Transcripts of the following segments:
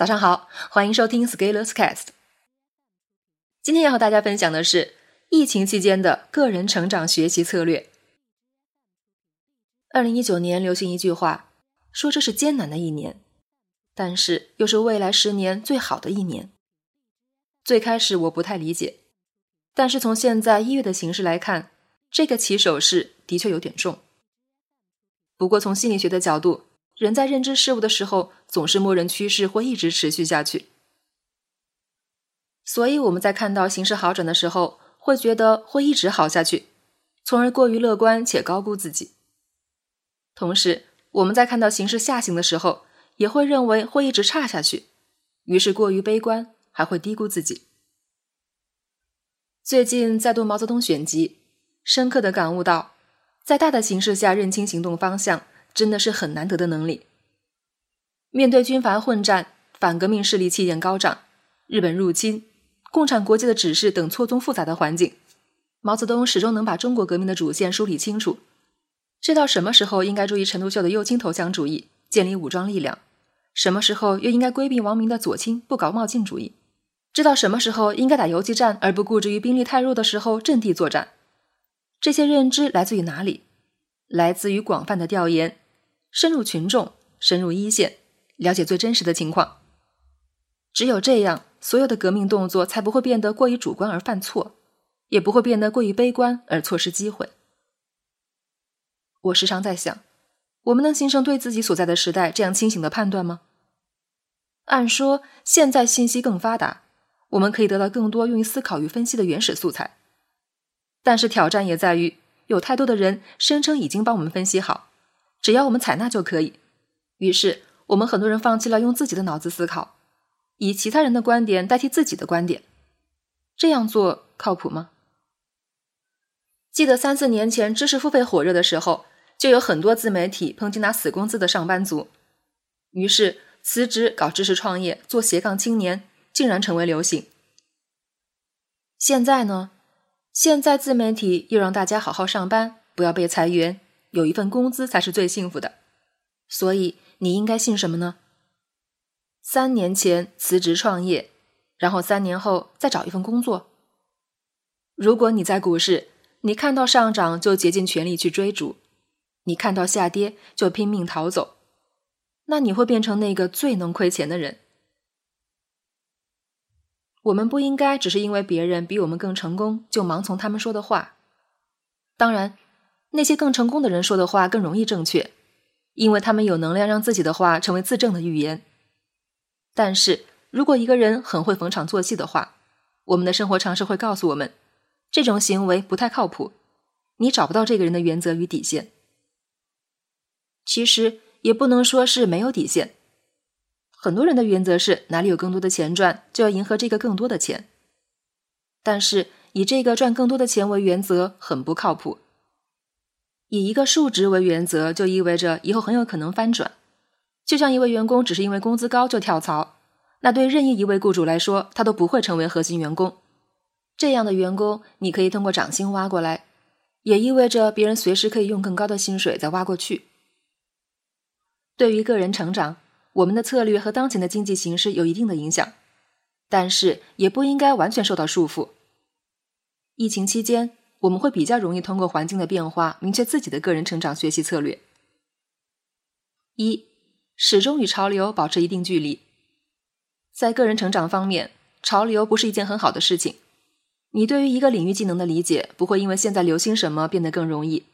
早上好，欢迎收听 ScalelessCast。 今天要和大家分享的是疫情期间的个人成长学习策略。2019年流行一句话，说这是艰难的一年，但是又是未来10年最好的一年。最开始我不太理解，但是从现在1月的形势来看，这个起手式的确有点重。不过从心理学的角度，人在认知事物的时候，总是默认趋势会一直持续下去。所以我们在看到形势好转的时候，会觉得会一直好下去，从而过于乐观且高估自己。同时，我们在看到形势下行的时候，也会认为会一直差下去，于是过于悲观，还会低估自己。最近在读毛泽东选集，深刻地感悟到，在大的形势下认清行动方向真的是很难得的能力。面对军阀混战、反革命势力气焰高涨、日本入侵、共产国际的指示等错综复杂的环境，毛泽东始终能把中国革命的主线梳理清楚，知道什么时候应该注意陈独秀的右倾投降主义，建立武装力量，什么时候又应该规避王明的左倾，不搞冒进主义，知道什么时候应该打游击战，而不固执于兵力太弱的时候阵地作战。这些认知来自于哪里？来自于广泛的调研，深入群众，深入一线，了解最真实的情况。只有这样，所有的革命动作才不会变得过于主观而犯错，也不会变得过于悲观而错失机会。我时常在想，我们能形成对自己所在的时代这样清醒的判断吗？按说，现在信息更发达，我们可以得到更多用于思考与分析的原始素材。但是挑战也在于，有太多的人声称已经帮我们分析好，只要我们采纳就可以。于是我们很多人放弃了用自己的脑子思考，以其他人的观点代替自己的观点。这样做靠谱吗？记得3-4年前知识付费火热的时候，就有很多自媒体抨击拿死工资的上班族，于是辞职搞知识创业、做斜杠青年竟然成为流行。现在呢，现在自媒体又让大家好好上班，不要被裁员，有一份工资才是最幸福的。所以你应该信什么呢？3年前辞职创业，然后3年后再找一份工作。如果你在股市，你看到上涨就竭尽全力去追逐，你看到下跌就拼命逃走，那你会变成那个最能亏钱的人。我们不应该只是因为别人比我们更成功就盲从他们说的话。当然，那些更成功的人说的话更容易正确，因为他们有能量让自己的话成为自证的预言。但是如果一个人很会逢场作戏的话，我们的生活常识会告诉我们，这种行为不太靠谱，你找不到这个人的原则与底线。其实也不能说是没有底线，很多人的原则是哪里有更多的钱赚，就要迎合这个更多的钱。但是以这个赚更多的钱为原则很不靠谱，以一个数值为原则就意味着以后很有可能翻转。就像一位员工只是因为工资高就跳槽，那对任意一位雇主来说，他都不会成为核心员工。这样的员工你可以通过涨薪挖过来，也意味着别人随时可以用更高的薪水再挖过去。对于个人成长，我们的策略和当前的经济形势有一定的影响，但是也不应该完全受到束缚。疫情期间，我们会比较容易通过环境的变化明确自己的个人成长学习策略。1. 始终与潮流保持一定距离。在个人成长方面，潮流不是一件很好的事情。你对于一个领域技能的理解不会因为现在流行什么变得更容易。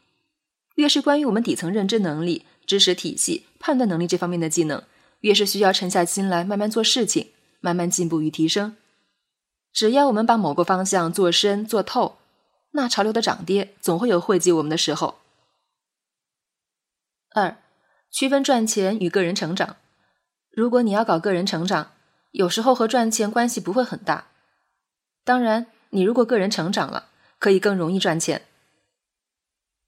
越是关于我们底层认知能力、知识体系、判断能力这方面的技能，越是需要沉下心来慢慢做事情，慢慢进步与提升。只要我们把某个方向做深做透，那潮流的涨跌总会有惠及我们的时候。2. 区分赚钱与个人成长。如果你要搞个人成长，有时候和赚钱关系不会很大。当然，你如果个人成长了，可以更容易赚钱。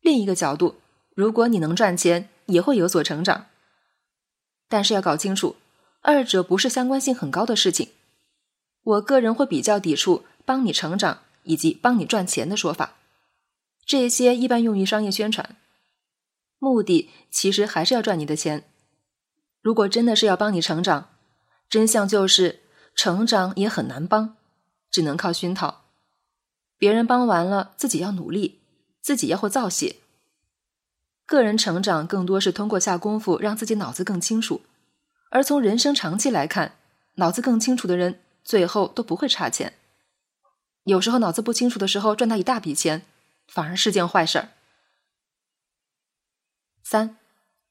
另一个角度，如果你能赚钱，也会有所成长。但是要搞清楚，二者不是相关性很高的事情。我个人会比较抵触帮你成长以及帮你赚钱的说法，这些一般用于商业宣传，目的其实还是要赚你的钱。如果真的是要帮你成长，真相就是成长也很难帮，只能靠熏陶。别人帮完了，自己要努力，自己要会造血。个人成长更多是通过下功夫让自己脑子更清楚，而从人生长期来看，脑子更清楚的人最后都不会差钱。有时候脑子不清楚的时候赚到一大笔钱，反而是件坏事儿。3.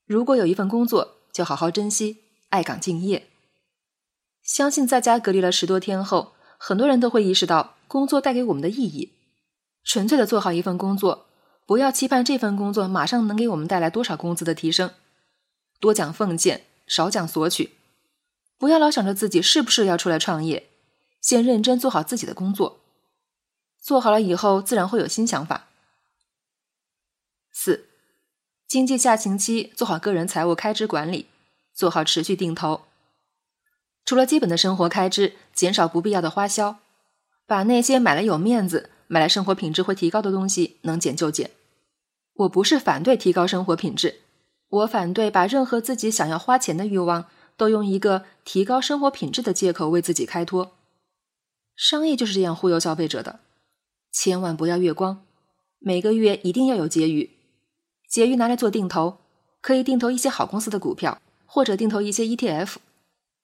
如果有一份工作，就好好珍惜，爱岗敬业。相信在家隔离了10多天后，很多人都会意识到工作带给我们的意义。纯粹的做好一份工作，不要期盼这份工作马上能给我们带来多少工资的提升。多讲奉献，少讲索取。不要老想着自己是不是要出来创业，先认真做好自己的工作。做好了以后，自然会有新想法。 4. 经济下行期做好个人财务开支管理，做好持续定投。除了基本的生活开支，减少不必要的花销，把那些买来有面子、买来生活品质会提高的东西能减就减。我不是反对提高生活品质，我反对把任何自己想要花钱的欲望都用一个提高生活品质的借口为自己开脱。商业就是这样忽悠消费者的，千万不要月光，每个月一定要有结余。结余拿来做定投，可以定投一些好公司的股票，或者定投一些 ETF。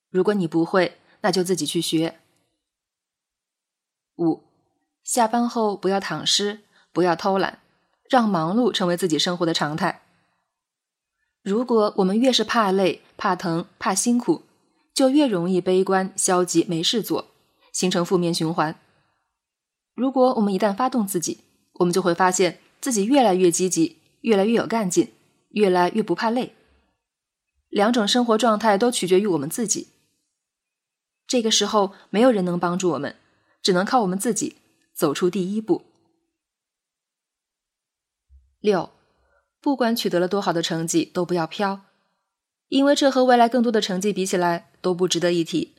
如果你不会，那就自己去学。 5. 下班后不要躺尸，不要偷懒，让忙碌成为自己生活的常态。如果我们越是怕累、怕疼、怕辛苦，就越容易悲观、消极、没事做，形成负面循环。如果我们一旦发动自己，我们就会发现自己越来越积极，越来越有干劲，越来越不怕累。两种生活状态都取决于我们自己。这个时候没有人能帮助我们，只能靠我们自己走出第一步。 6. 不管取得了多好的成绩，都不要飘，因为这和未来更多的成绩比起来都不值得一提。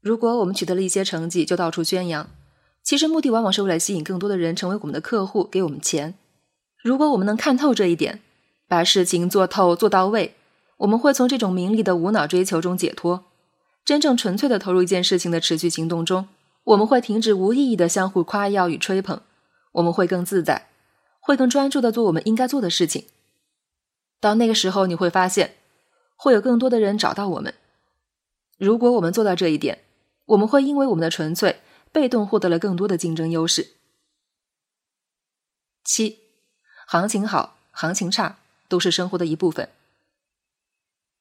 如果我们取得了一些成绩就到处宣扬，其实目的往往是为了吸引更多的人成为我们的客户，给我们钱。如果我们能看透这一点，把事情做透做到位，我们会从这种名利的无脑追求中解脱，真正纯粹的投入一件事情的持续行动中。我们会停止无意义的相互夸耀与吹捧，我们会更自在，会更专注地做我们应该做的事情。到那个时候，你会发现会有更多的人找到我们。如果我们做到这一点，我们会因为我们的纯粹，被动获得了更多的竞争优势。 7. 行情好，行情差，都是生活的一部分。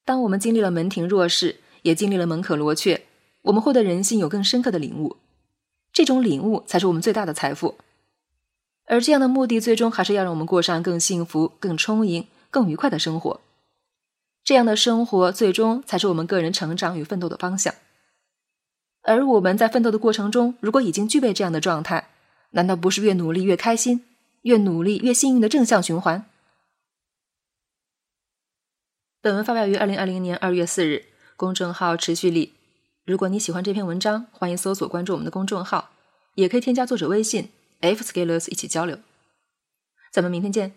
当我们经历了门庭若市，也经历了门可罗雀，我们会对人性有更深刻的领悟。这种领悟才是我们最大的财富。而这样的目的最终还是要让我们过上更幸福、更充盈、更愉快的生活。这样的生活最终才是我们个人成长与奋斗的方向。而我们在奋斗的过程中，如果已经具备这样的状态，难道不是越努力越开心，越努力越幸运的正向循环？本文发表于2020年2月4日，公众号持续力。如果你喜欢这篇文章，欢迎搜索关注我们的公众号，也可以添加作者微信Fscalers 一起交流。咱们明天见。